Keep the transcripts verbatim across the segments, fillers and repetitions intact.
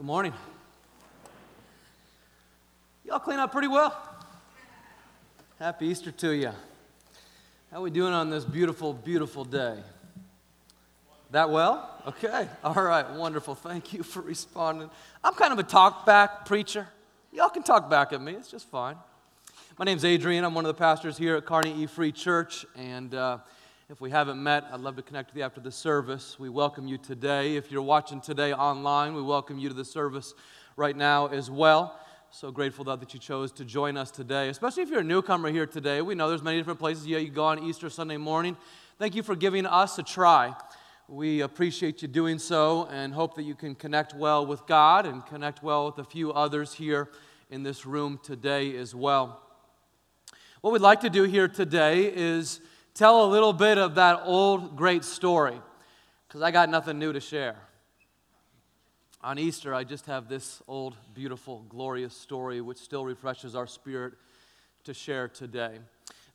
Good morning. Y'all clean up pretty well. Happy Easter to you. How are we doing on this beautiful, beautiful day? That well? Okay. All right. Wonderful. Thank you for responding. I'm kind of a talk-back preacher. Y'all can talk back at me. It's just fine. My name's Adrian. I'm one of the pastors here at Carney E Free Church, and uh, if we haven't met, I'd love to connect with you after the service. We welcome you today. If you're watching today online, we welcome you to the service right now as well. So grateful that you chose to join us today, especially if you're a newcomer here today. We know there's many different places yeah, you go on Easter Sunday morning. Thank you for giving us a try. We appreciate you doing so and hope that you can connect well with God and connect well with a few others here in this room today as well. What we'd like to do here today is tell a little bit of that old great story, because I got nothing new to share. On Easter, I just have this old, beautiful, glorious story which still refreshes our spirit to share today.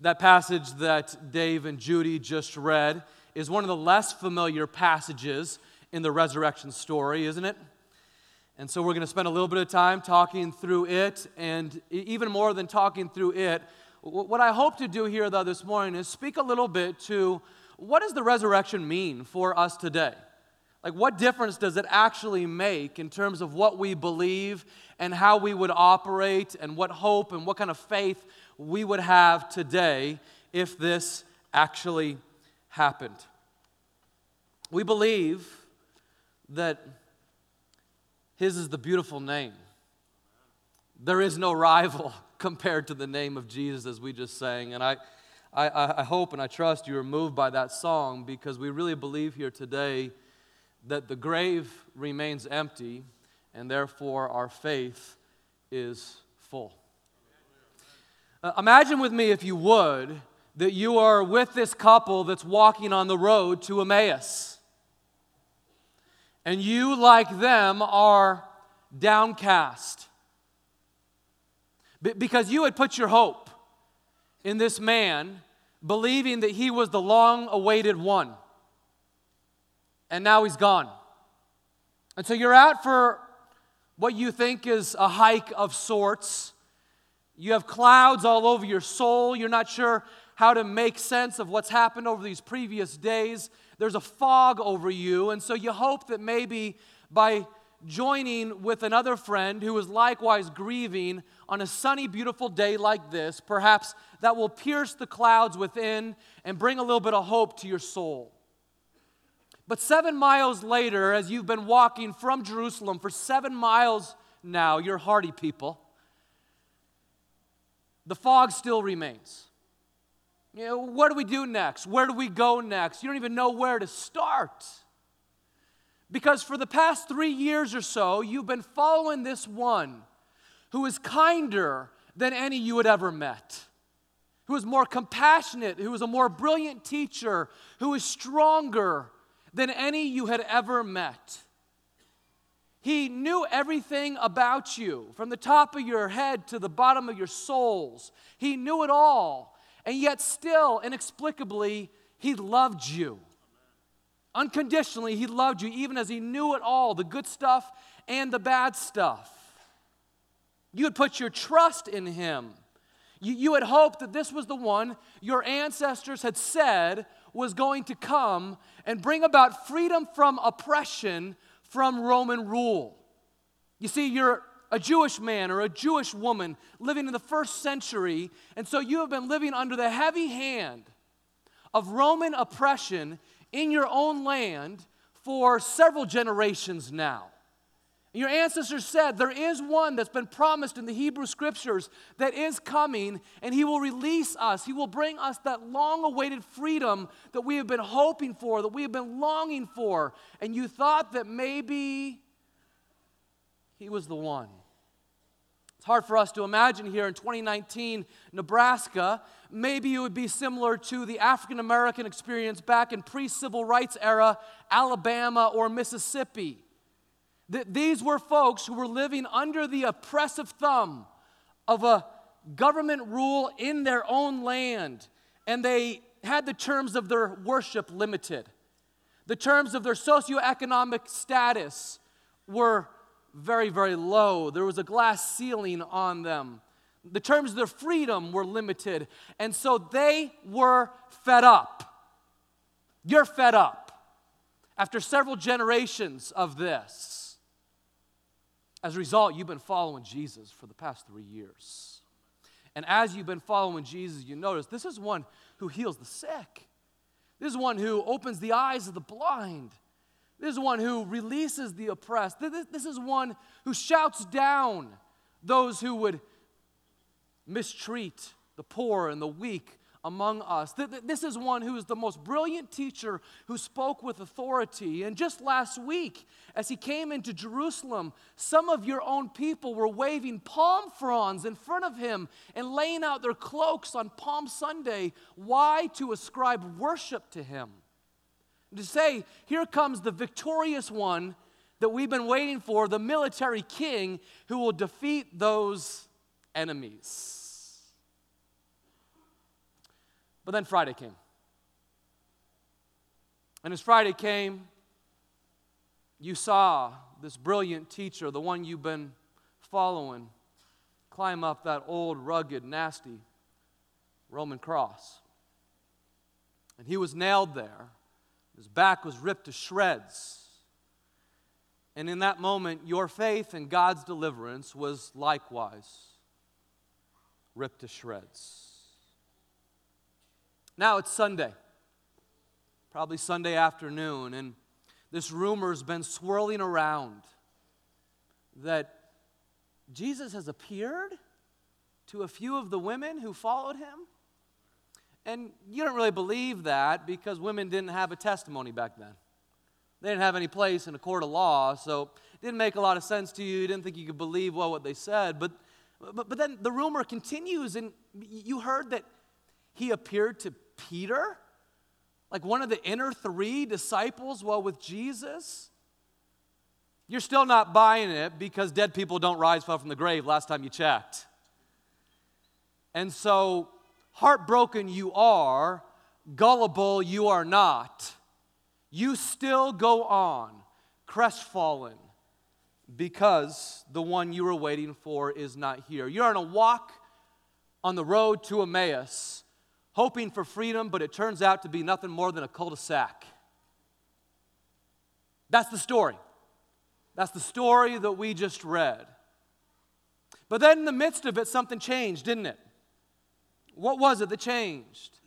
That passage that Dave and Judy just read is one of the less familiar passages in the resurrection story, isn't it? And so we're going to spend a little bit of time talking through it, and even more than talking through it, what I hope to do here, though, this morning is speak a little bit to what does the resurrection mean for us today? Like, what difference does it actually make in terms of what we believe and how we would operate and what hope and what kind of faith we would have today if this actually happened? We believe that His is the beautiful name. There is no rival compared to the name of Jesus, as we just sang. And I, I, I hope and I trust you are moved by that song, because we really believe here today that the grave remains empty, and therefore our faith is full. Uh, imagine with me, if you would, that you are with this couple that's walking on the road to Emmaus. And you, like them, are downcast, because you had put your hope in this man, believing that he was the long-awaited one. And now he's gone. And so you're out for what you think is a hike of sorts. You have clouds all over your soul. You're not sure how to make sense of what's happened over these previous days. There's a fog over you. And so you hope that maybe by joining with another friend who is likewise grieving on a sunny, beautiful day like this, perhaps that will pierce the clouds within and bring a little bit of hope to your soul. But seven miles later, as you've been walking from Jerusalem for seven miles now, you're hardy people, the fog still remains. You know, what do we do next? Where do we go next? You don't even know where to start. Because for the past three years or so, you've been following this one who is kinder than any you had ever met, who is more compassionate, who is a more brilliant teacher, who is stronger than any you had ever met. He knew everything about you, from the top of your head to the bottom of your souls. He knew it all, and yet still, inexplicably, he loved you. Unconditionally, he loved you, even as he knew it all, the good stuff and the bad stuff. You had put your trust in him. You, you had hoped that this was the one your ancestors had said was going to come and bring about freedom from oppression from Roman rule. You see, you're a Jewish man or a Jewish woman living in the first century, and so you have been living under the heavy hand of Roman oppression in your own land for several generations now. Your ancestors said there is one that's been promised in the Hebrew Scriptures that is coming, and he will release us. He will bring us that long-awaited freedom that we have been hoping for, that we have been longing for. And you thought that maybe he was the one. It's hard for us to imagine here in twenty nineteen, Nebraska. Maybe it would be similar to the African American experience back in pre-civil rights era, Alabama or Mississippi. Th- these were folks who were living under the oppressive thumb of a government rule in their own land, and they had the terms of their worship limited. The terms of their socioeconomic status were very, very low. There was a glass ceiling on them. The terms of their freedom were limited. And so they were fed up. You're fed up. After several generations of this, as a result, you've been following Jesus for the past three years. And as you've been following Jesus, you notice this is one who heals the sick. This is one who opens the eyes of the blind. This is one who releases the oppressed. This is one who shouts down those who would mistreat the poor and the weak among us. This is one who is the most brilliant teacher who spoke with authority. And just last week, as he came into Jerusalem, some of your own people were waving palm fronds in front of him and laying out their cloaks on Palm Sunday. Why? To ascribe worship to him. To say, here comes the victorious one that we've been waiting for, the military king who will defeat those enemies. But then Friday came. And as Friday came, you saw this brilliant teacher, the one you've been following, climb up that old, rugged, nasty Roman cross. And he was nailed there. His back was ripped to shreds. And in that moment, your faith in God's deliverance was likewise ripped to shreds. Now it's Sunday, probably Sunday afternoon, and this rumor's been swirling around that Jesus has appeared to a few of the women who followed him. And you don't really believe that because women didn't have a testimony back then. They didn't have any place in a court of law, so it didn't make a lot of sense to you. You didn't think you could believe well what they said. But, but, but then the rumor continues, and you heard that he appeared to Peter, like one of the inner three disciples while with Jesus. You're still not buying it because dead people don't rise from the grave last time you checked. And so, heartbroken you are, gullible you are not. You still go on, crestfallen, because the one you were waiting for is not here. You're on a walk on the road to Emmaus, hoping for freedom, but it turns out to be nothing more than a cul-de-sac. That's the story. That's the story that we just read. But then in the midst of it, something changed, didn't it? What was it that changed?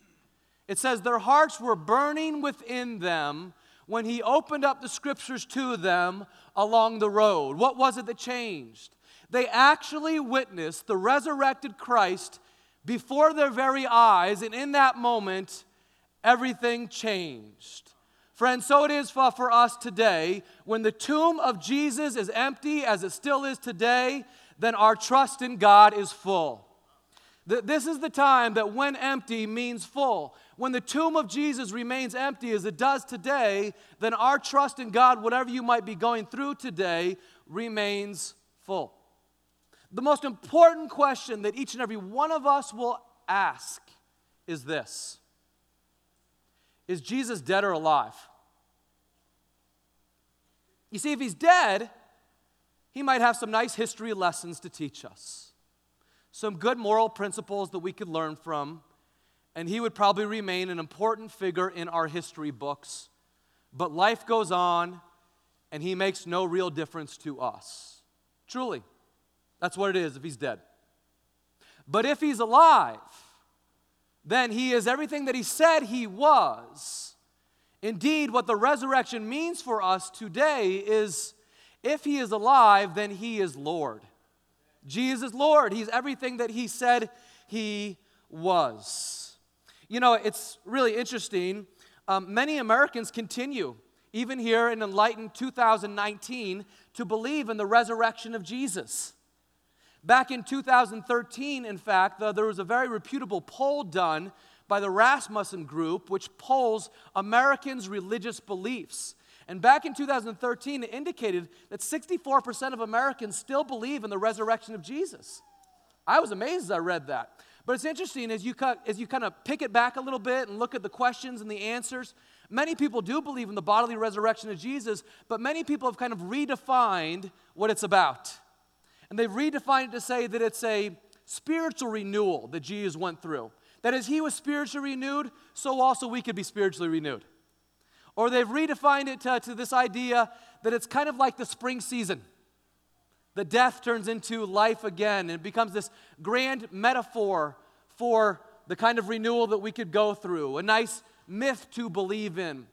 It says their hearts were burning within them when he opened up the scriptures to them along the road. What was it that changed? They actually witnessed the resurrected Christ before their very eyes, and in that moment, everything changed. Friends, so it is for us today. When the tomb of Jesus is empty, as it still is today, then our trust in God is full. This is the time that when empty means full. When the tomb of Jesus remains empty as it does today, then our trust in God, whatever you might be going through today, remains full. The most important question that each and every one of us will ask is this: is Jesus dead or alive? You see, if he's dead, he might have some nice history lessons to teach us. Some good moral principles that we could learn from, and he would probably remain an important figure in our history books. But life goes on, and he makes no real difference to us. Truly, that's what it is if he's dead. But if he's alive, then he is everything that he said he was. Indeed, what the resurrection means for us today is, if he is alive, then he is Lord. Jesus is Lord. He's everything that he said he was. You know, it's really interesting. Um, many Americans continue, even here in enlightened two thousand nineteen, to believe in the resurrection of Jesus. Back in two thousand thirteen, in fact, there was a very reputable poll done by the Rasmussen Group, which polls Americans' religious beliefs. And back in two thousand thirteen, it indicated that sixty-four percent of Americans still believe in the resurrection of Jesus. I was amazed as I read that. But it's interesting, as you, as you kind of pick it back a little bit and look at the questions and the answers, Many people do believe in the bodily resurrection of Jesus, but many people have kind of redefined what it's about. And they've redefined it to say that it's a spiritual renewal that Jesus went through. That as he was spiritually renewed, so also we could be spiritually renewed. Or they've redefined it to, to this idea that it's kind of like the spring season. The death turns into life again, and it becomes this grand metaphor for the kind of renewal that we could go through, a nice myth to believe in,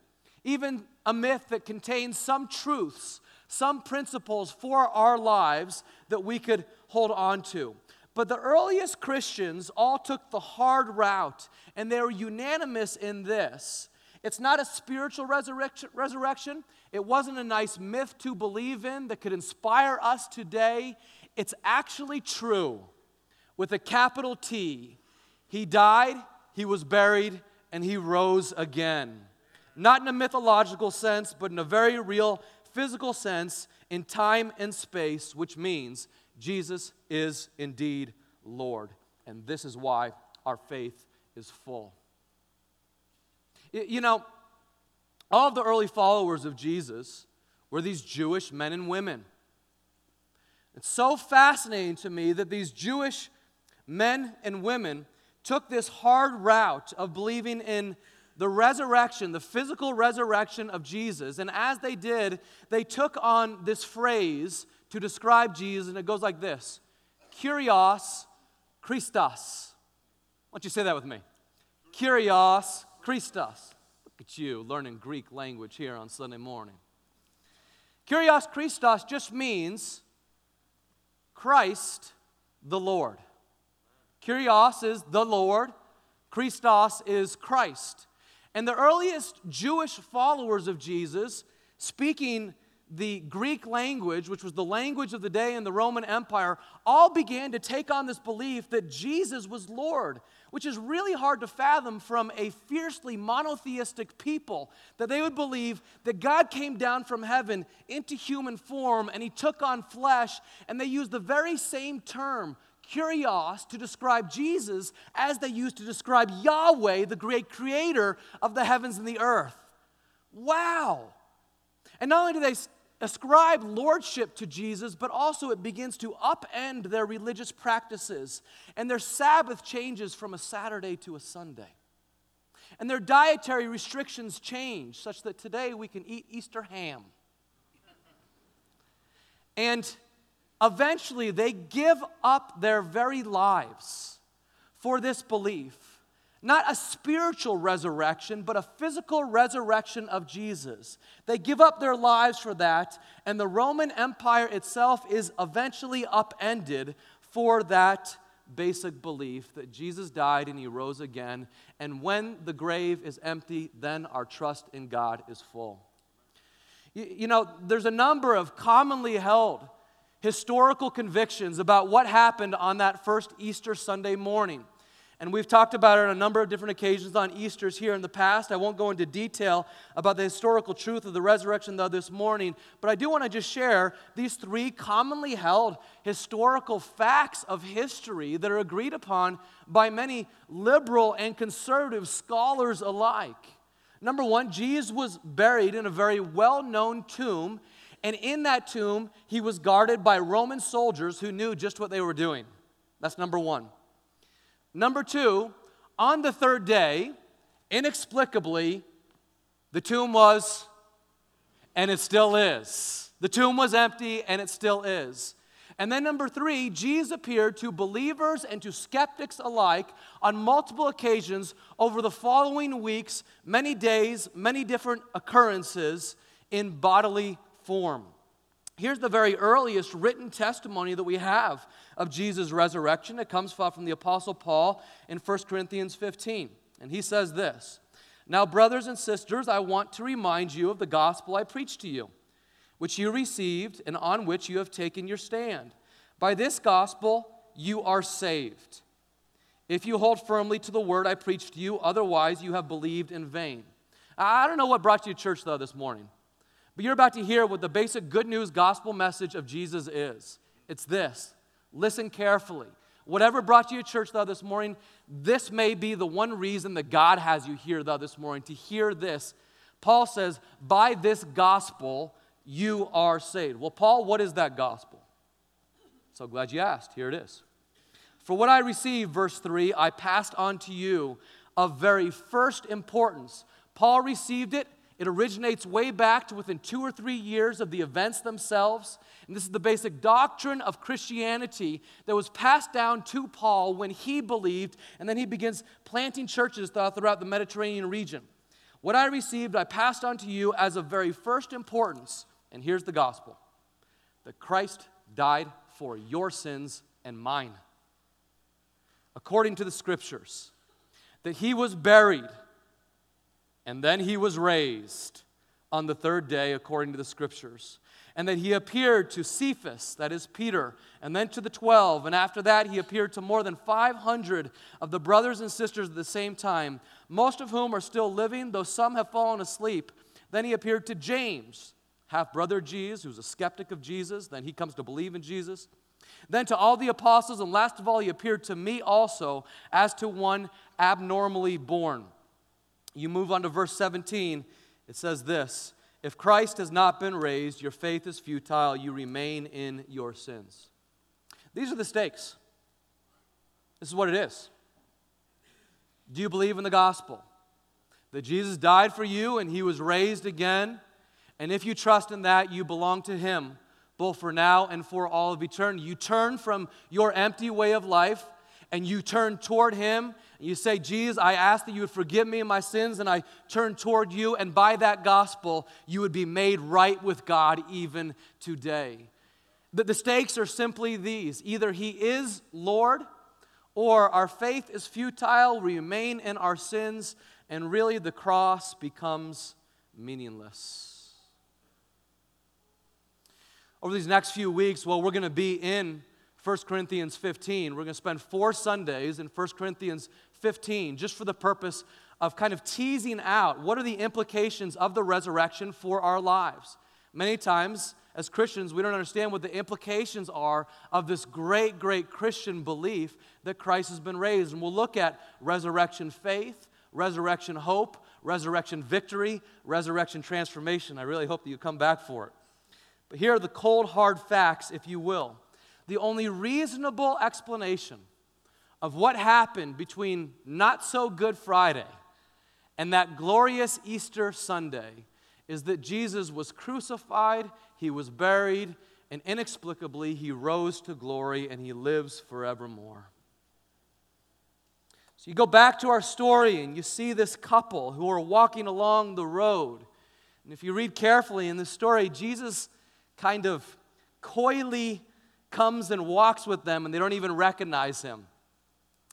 even a myth that contains some truths, some principles for our lives that we could hold on to. But the earliest Christians all took the hard route, and they were unanimous in this. It's not a spiritual resurrection. It wasn't a nice myth to believe in that could inspire us today. It's actually true, with a capital T. He died, he was buried, and he rose again. Not in a mythological sense, but in a very real physical sense in time and space, which means Jesus is indeed Lord. And this is why our faith is full. You know, all of the early followers of Jesus were these Jewish men and women. It's so fascinating to me that these Jewish men and women took this hard route of believing in the resurrection, the physical resurrection of Jesus. And as they did, they took on this phrase to describe Jesus, and it goes like this: Kyrios Christos. Why don't you say that with me? Kyrios Christos. Look at you learning Greek language here on Sunday morning. Kyrios Christos just means Christ the Lord. Kyrios is the Lord. Christos is Christ. And the earliest Jewish followers of Jesus, speaking the Greek language, which was the language of the day in the Roman Empire, all began to take on this belief that Jesus was Lord, which is really hard to fathom from a fiercely monotheistic people, that they would believe that God came down from heaven into human form and he took on flesh, and they used the very same term, Kyrios, to describe Jesus as they used to describe Yahweh, the great creator of the heavens and the earth. Wow! And not only do they ascribe lordship to Jesus, but also it begins to upend their religious practices. And their Sabbath changes from a Saturday to a Sunday. And their dietary restrictions change, such that today we can eat Easter ham. And eventually they give up their very lives for this belief. Not a spiritual resurrection, but a physical resurrection of Jesus. They give up their lives for that, and the Roman Empire itself is eventually upended for that basic belief that Jesus died and he rose again, and when the grave is empty, then our trust in God is full. You, you know, there's a number of commonly held historical convictions about what happened on that first Easter Sunday morning. And we've talked about it on a number of different occasions on Easters here in the past. I won't go into detail about the historical truth of the resurrection, though, this morning. But I do want to just share these three commonly held historical facts of history that are agreed upon by many liberal and conservative scholars alike. Number one, Jesus was buried in a very well-known tomb. And in that tomb, he was guarded by Roman soldiers who knew just what they were doing. That's number one. Number two, on the third day, inexplicably, the tomb was, and it still is. The tomb was empty, and it still is. And then number three, Jesus appeared to believers and to skeptics alike on multiple occasions over the following weeks, many days, many different occurrences in bodily form. Here's the very earliest written testimony that we have of Jesus' resurrection. It comes from the Apostle Paul in First Corinthians fifteen. And he says this: "Now, brothers and sisters, I want to remind you of the gospel I preached to you, which you received and on which you have taken your stand. By this gospel you are saved, if you hold firmly to the word I preached to you, otherwise you have believed in vain." I don't know what brought you to church, though, this morning. But you're about to hear what the basic good news gospel message of Jesus is. It's this. Listen carefully. Whatever brought you to church, though, this morning, this may be the one reason that God has you here, though, this morning, to hear this. Paul says, by this gospel, you are saved. Well, Paul, what is that gospel? So glad you asked. Here it is. For what I received, verse three, I passed on to you of very first importance. Paul received it. It originates way back to within two or three years of the events themselves. And this is the basic doctrine of Christianity that was passed down to Paul when he believed, and then he begins planting churches throughout the Mediterranean region. What I received, I passed on to you as of very first importance, and here's the gospel, that Christ died for your sins and mine, according to the Scriptures, that he was buried, and then he was raised on the third day, according to the Scriptures. And that he appeared to Cephas, that is Peter, and then to the twelve. And after that, he appeared to more than five hundred of the brothers and sisters at the same time, most of whom are still living, though some have fallen asleep. Then he appeared to James, half-brother of Jesus, who's a skeptic of Jesus. Then he comes to believe in Jesus. Then to all the apostles, and last of all, he appeared to me also, as to one abnormally born. You move on to verse seventeen. It says this. If Christ has not been raised, your faith is futile. You remain in your sins. These are the stakes. This is what it is. Do you believe in the gospel? That Jesus died for you and he was raised again. And if you trust in that, you belong to him, both for now and for all of eternity. You turn from your empty way of life and you turn toward him. You say, Jesus, I ask that you would forgive me my sins, and I turn toward you, and by that gospel, you would be made right with God even today. The, the stakes are simply these. Either he is Lord, or our faith is futile, we remain in our sins, and really the cross becomes meaningless. Over these next few weeks, well, we're going to be in First Corinthians fifteen. We're going to spend four Sundays in First Corinthians fifteen just for the purpose of kind of teasing out what are the implications of the resurrection for our lives. Many times as Christians, we don't understand what the implications are of this great, great Christian belief that Christ has been raised. And we'll look at resurrection faith, resurrection hope, resurrection victory, resurrection transformation. I really hope that you come back for it. But here are the cold, hard facts, if you will. The only reasonable explanation of what happened between not so Good Friday and that glorious Easter Sunday is that Jesus was crucified, he was buried, and inexplicably he rose to glory and he lives forevermore. So you go back to our story and you see this couple who are walking along the road. And if you read carefully in this story, Jesus kind of coyly comes and walks with them, and they don't even recognize him.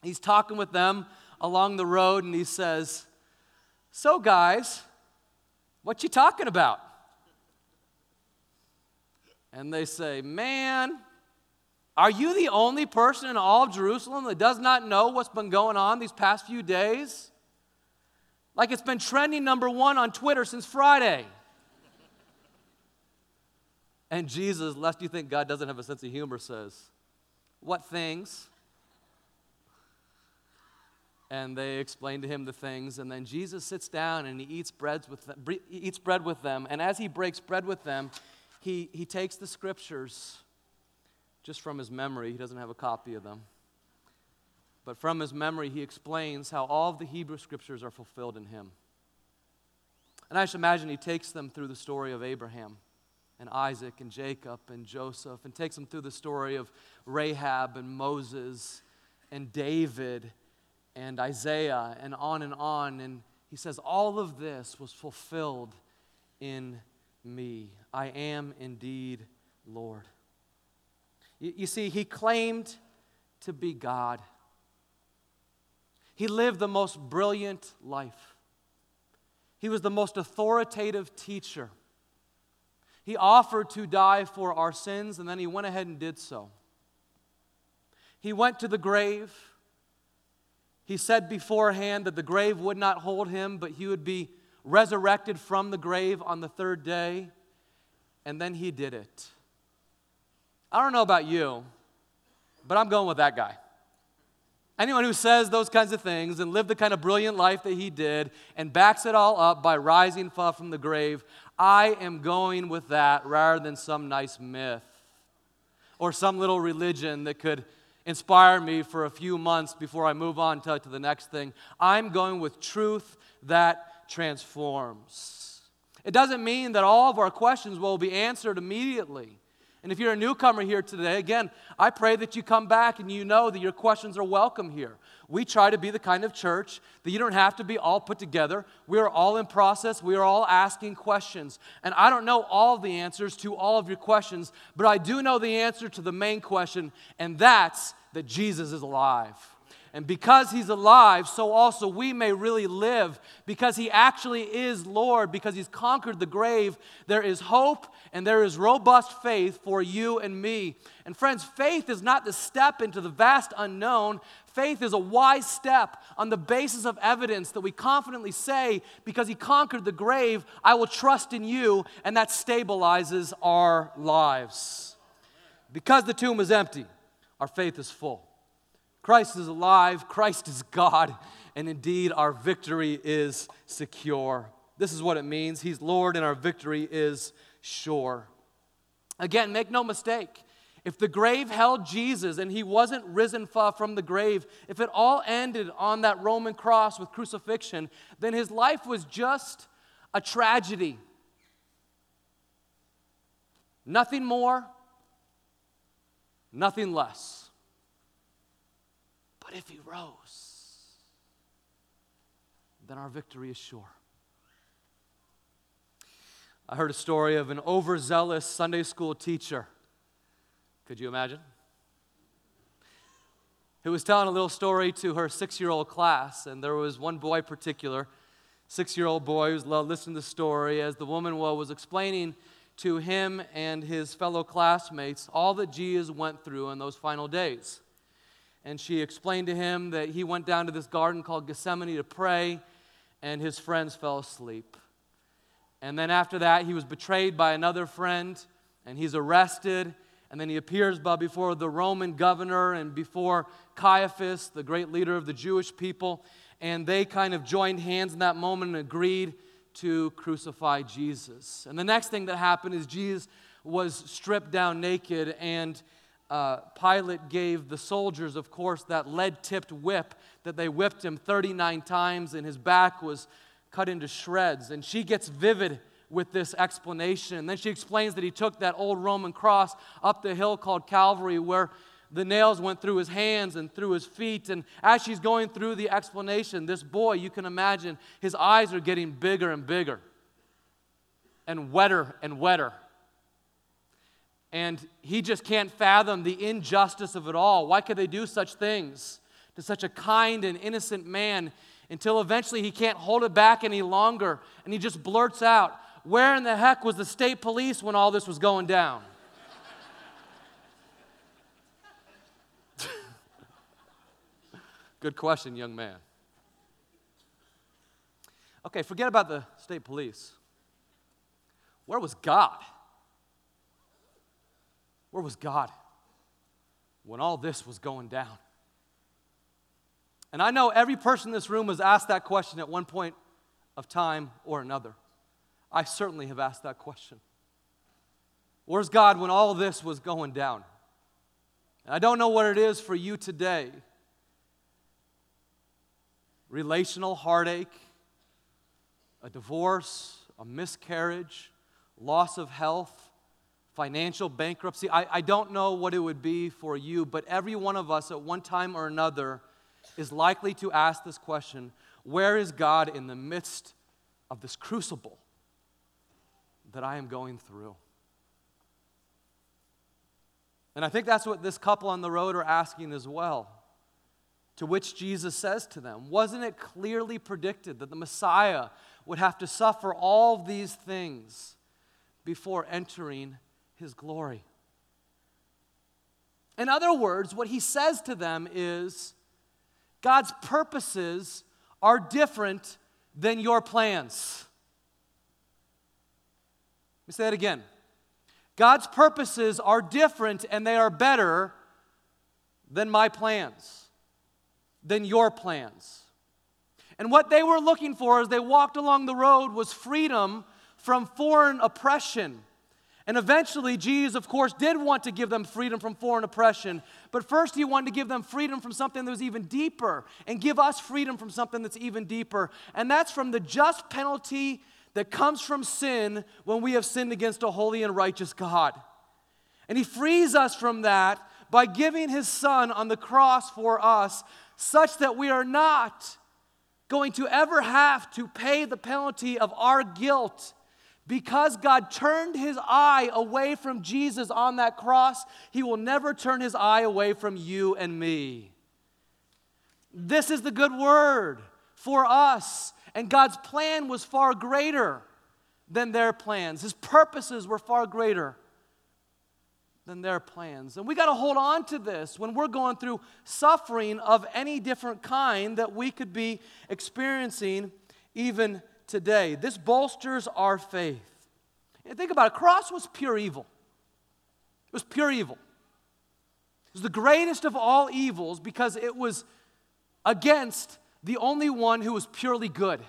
He's talking with them along the road, and he says, so guys, what you talking about? And they say, man, are you the only person in all of Jerusalem that does not know what's been going on these past few days? Like it's been trending number one on Twitter since Friday. And Jesus, lest you think God doesn't have a sense of humor, says, what things? And they explain to him the things. And then Jesus sits down and he eats breads with them, eats bread with them. And as he breaks bread with them, he, he takes the Scriptures just from his memory. He doesn't have a copy of them. But from his memory, he explains how all of the Hebrew Scriptures are fulfilled in him. And I just imagine he takes them through the story of Abraham and Isaac and Jacob and Joseph, and takes them through the story of Rahab and Moses and David and Isaiah and on and on. And he says, all of this was fulfilled in me. I am indeed Lord. You, you see, he claimed to be God. He lived the most brilliant life. He was the most authoritative teacher. He offered to die for our sins, and then he went ahead and did so. He went to the grave. He said beforehand that the grave would not hold him, but he would be resurrected from the grave on the third day, and then he did it. I don't know about you, but I'm going with that guy. Anyone who says those kinds of things and lived the kind of brilliant life that he did and backs it all up by rising from the grave, I am going with that rather than some nice myth or some little religion that could inspire me for a few months before I move on to, to the next thing. I'm going with truth that transforms. It doesn't mean that all of our questions will be answered immediately. And if you're a newcomer here today, again, I pray that you come back and you know that your questions are welcome here. We try to be the kind of church that you don't have to be all put together. We are all in process. We are all asking questions. And I don't know all the answers to all of your questions, but I do know the answer to the main question, and that's that Jesus is alive. And because he's alive, so also we may really live. Because he actually is Lord, because he's conquered the grave, there is hope and there is robust faith for you and me. And friends, faith is not the step into the vast unknown. Faith is a wise step on the basis of evidence that we confidently say, because he conquered the grave, I will trust in you, and that stabilizes our lives. Because the tomb is empty, our faith is full. Christ is alive, Christ is God, and indeed our victory is secure. This is what it means. He's Lord and our victory is sure. Again, make no mistake. If the grave held Jesus and he wasn't risen from the grave, if it all ended on that Roman cross with crucifixion, then his life was just a tragedy. Nothing more, nothing less. But if he rose, then our victory is sure. I heard a story of an overzealous Sunday school teacher. Could you imagine? Who was telling a little story to her six-year-old class, and there was one boy in particular, six-year-old boy who was listening to the story as the woman was explaining to him and his fellow classmates all that Jesus went through in those final days. And she explained to him that he went down to this garden called Gethsemane to pray, and his friends fell asleep. And then after that, he was betrayed by another friend, and he's arrested, and then he appears before the Roman governor and before Caiaphas, the great leader of the Jewish people, and they kind of joined hands in that moment and agreed to crucify Jesus. And the next thing that happened is Jesus was stripped down naked, and Uh, Pilate gave the soldiers, of course, that lead-tipped whip that they whipped him thirty-nine times, and his back was cut into shreds. And she gets vivid with this explanation. And then she explains that he took that old Roman cross up the hill called Calvary, where the nails went through his hands and through his feet. And as she's going through the explanation, this boy, you can imagine, his eyes are getting bigger and bigger and wetter and wetter. And he just can't fathom the injustice of it all. Why could they do such things to such a kind and innocent man, until eventually he can't hold it back any longer, and he just blurts out, "Where in the heck was the state police when all this was going down?" Good question, young man. Okay, forget about the state police. Where was God? Where was God when all this was going down? And I know every person in this room has asked that question at one point of time or another. I certainly have asked that question. Where's God when all this was going down? And I don't know what it is for you today. Relational heartache, a divorce, a miscarriage, loss of health, financial bankruptcy. I, I don't know what it would be for you, but every one of us at one time or another is likely to ask this question, where is God in the midst of this crucible that I am going through? And I think that's what this couple on the road are asking as well, to which Jesus says to them, wasn't it clearly predicted that the Messiah would have to suffer all these things before entering his glory? In other words, what he says to them is, God's purposes are different than your plans. Let me say that again. God's purposes are different and they are better than my plans. than your plans. And what they were looking for as they walked along the road was freedom from foreign oppression. And eventually, Jesus, of course, did want to give them freedom from foreign oppression. But first, he wanted to give them freedom from something that was even deeper and give us freedom from something that's even deeper. And that's from the just penalty that comes from sin when we have sinned against a holy and righteous God. And he frees us from that by giving his Son on the cross for us, such that we are not going to ever have to pay the penalty of our guilt. Because God turned his eye away from Jesus on that cross, he will never turn his eye away from you and me. This is the good word for us. And God's plan was far greater than their plans. His purposes were far greater than their plans. And we got to hold on to this when we're going through suffering of any different kind that we could be experiencing even today. This bolsters our faith. And think about it. A cross was pure evil. It was pure evil. It was the greatest of all evils because it was against the only one who was purely good.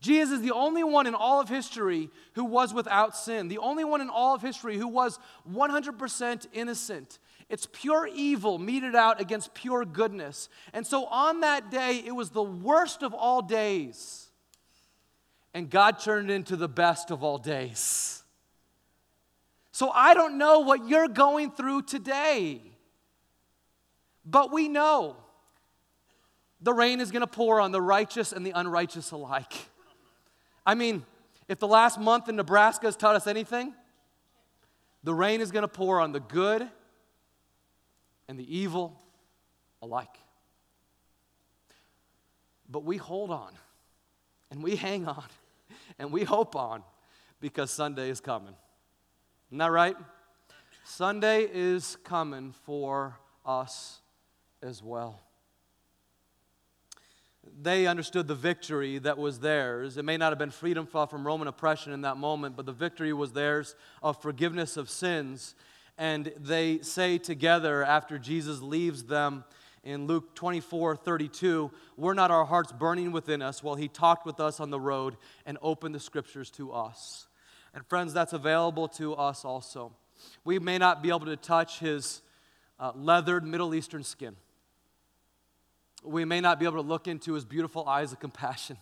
Jesus is the only one in all of history who was without sin. The only one in all of history who was one hundred percent innocent. It's pure evil meted out against pure goodness. And so on that day, it was the worst of all days. And God turned it into the best of all days. So I don't know what you're going through today, but we know the rain is going to pour on the righteous and the unrighteous alike. I mean, if the last month in Nebraska has taught us anything, the rain is going to pour on the good and the evil alike. But we hold on, and we hang on, and we hope on, because Sunday is coming. Isn't that right? Sunday is coming for us as well. They understood the victory that was theirs. It may not have been freedom from Roman oppression in that moment, but the victory was theirs of forgiveness of sins. And they say together after Jesus leaves them in Luke twenty-four thirty-two, "Were not our hearts burning within us while he talked with us on the road and opened the scriptures to us?" And friends, that's available to us also. We may not be able to touch his uh, leathered Middle Eastern skin. We may not be able to look into his beautiful eyes of compassion.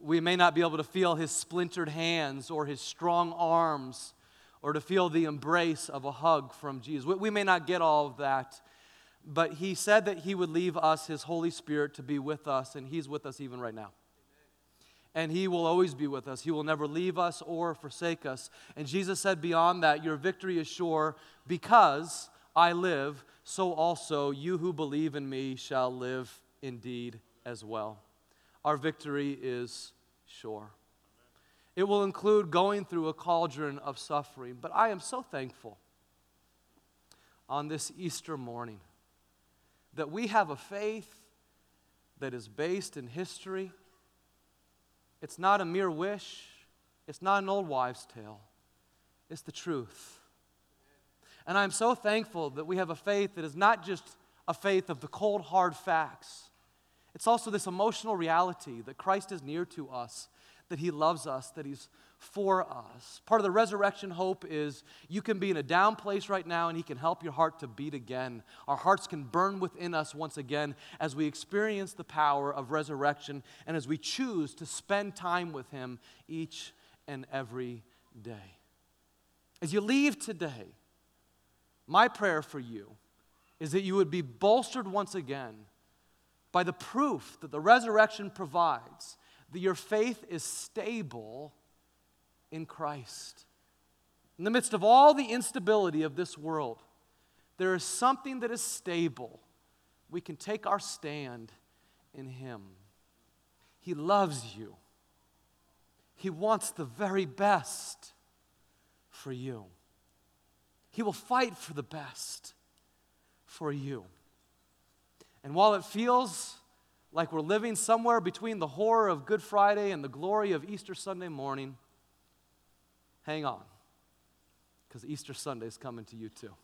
We may not be able to feel his splintered hands or his strong arms or to feel the embrace of a hug from Jesus. We may not get all of that, but he said that he would leave us his Holy Spirit to be with us, and he's with us even right now. And he will always be with us. He will never leave us or forsake us. And Jesus said beyond that, your victory is sure because I live, so also you who believe in me shall live indeed as well. Our victory is sure. It will include going through a cauldron of suffering, but I am so thankful on this Easter morning that we have a faith that is based in history. It's not a mere wish. It's not an old wives' tale. It's the truth. And I'm so thankful that we have a faith that is not just a faith of the cold, hard facts. It's also this emotional reality that Christ is near to us, that he loves us, that he's for us. Part of the resurrection hope is you can be in a down place right now and he can help your heart to beat again. Our hearts can burn within us once again as we experience the power of resurrection and as we choose to spend time with him each and every day. As you leave today, my prayer for you is that you would be bolstered once again by the proof that the resurrection provides that your faith is stable in Christ. In the midst of all the instability of this world, there is something that is stable. We can take our stand in him. He loves you. He wants the very best for you. He will fight for the best for you. And while it feels like we're living somewhere between the horror of Good Friday and the glory of Easter Sunday morning, hang on, because Easter Sunday is coming to you too.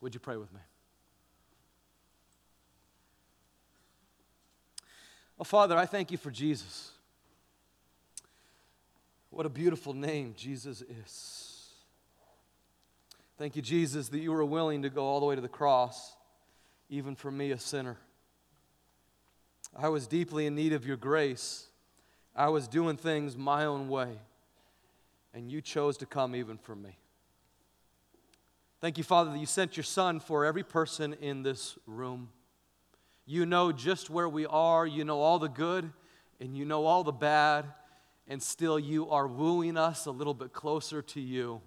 Would you pray with me? Oh, Father, I thank you for Jesus. What a beautiful name Jesus is. Thank you, Jesus, that you were willing to go all the way to the cross, even for me, a sinner. I was deeply in need of your grace. I was doing things my own way, and you chose to come even for me. Thank you, Father, that you sent your Son for every person in this room. You know just where we are. You know all the good, and you know all the bad, and still you are wooing us a little bit closer to you.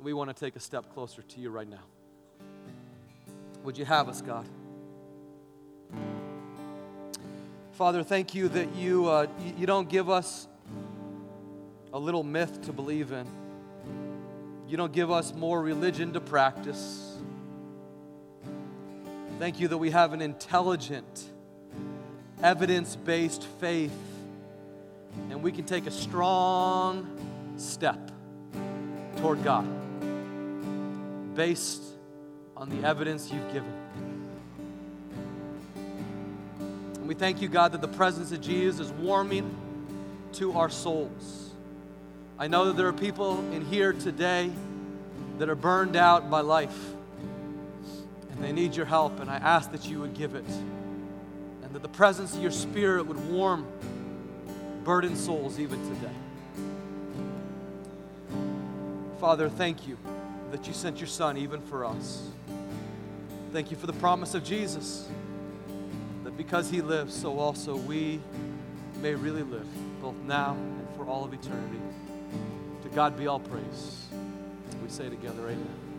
We want to take a step closer to you right now. Would you have us, God? Father, thank you that you uh, you don't give us a little myth to believe in. You don't give us more religion to practice. Thank you that we have an intelligent, evidence-based faith, and we can take a strong step toward God based on the evidence you've given. And we thank you, God, that the presence of Jesus is warming to our souls. I know that there are people in here today that are burned out by life, and they need your help, and I ask that you would give it, and that the presence of your Spirit would warm burdened souls even today. Father, thank you that you sent your Son even for us. Thank you for the promise of Jesus, that because he lives, so also we may really live, both now and for all of eternity. To God be all praise. We say together, amen.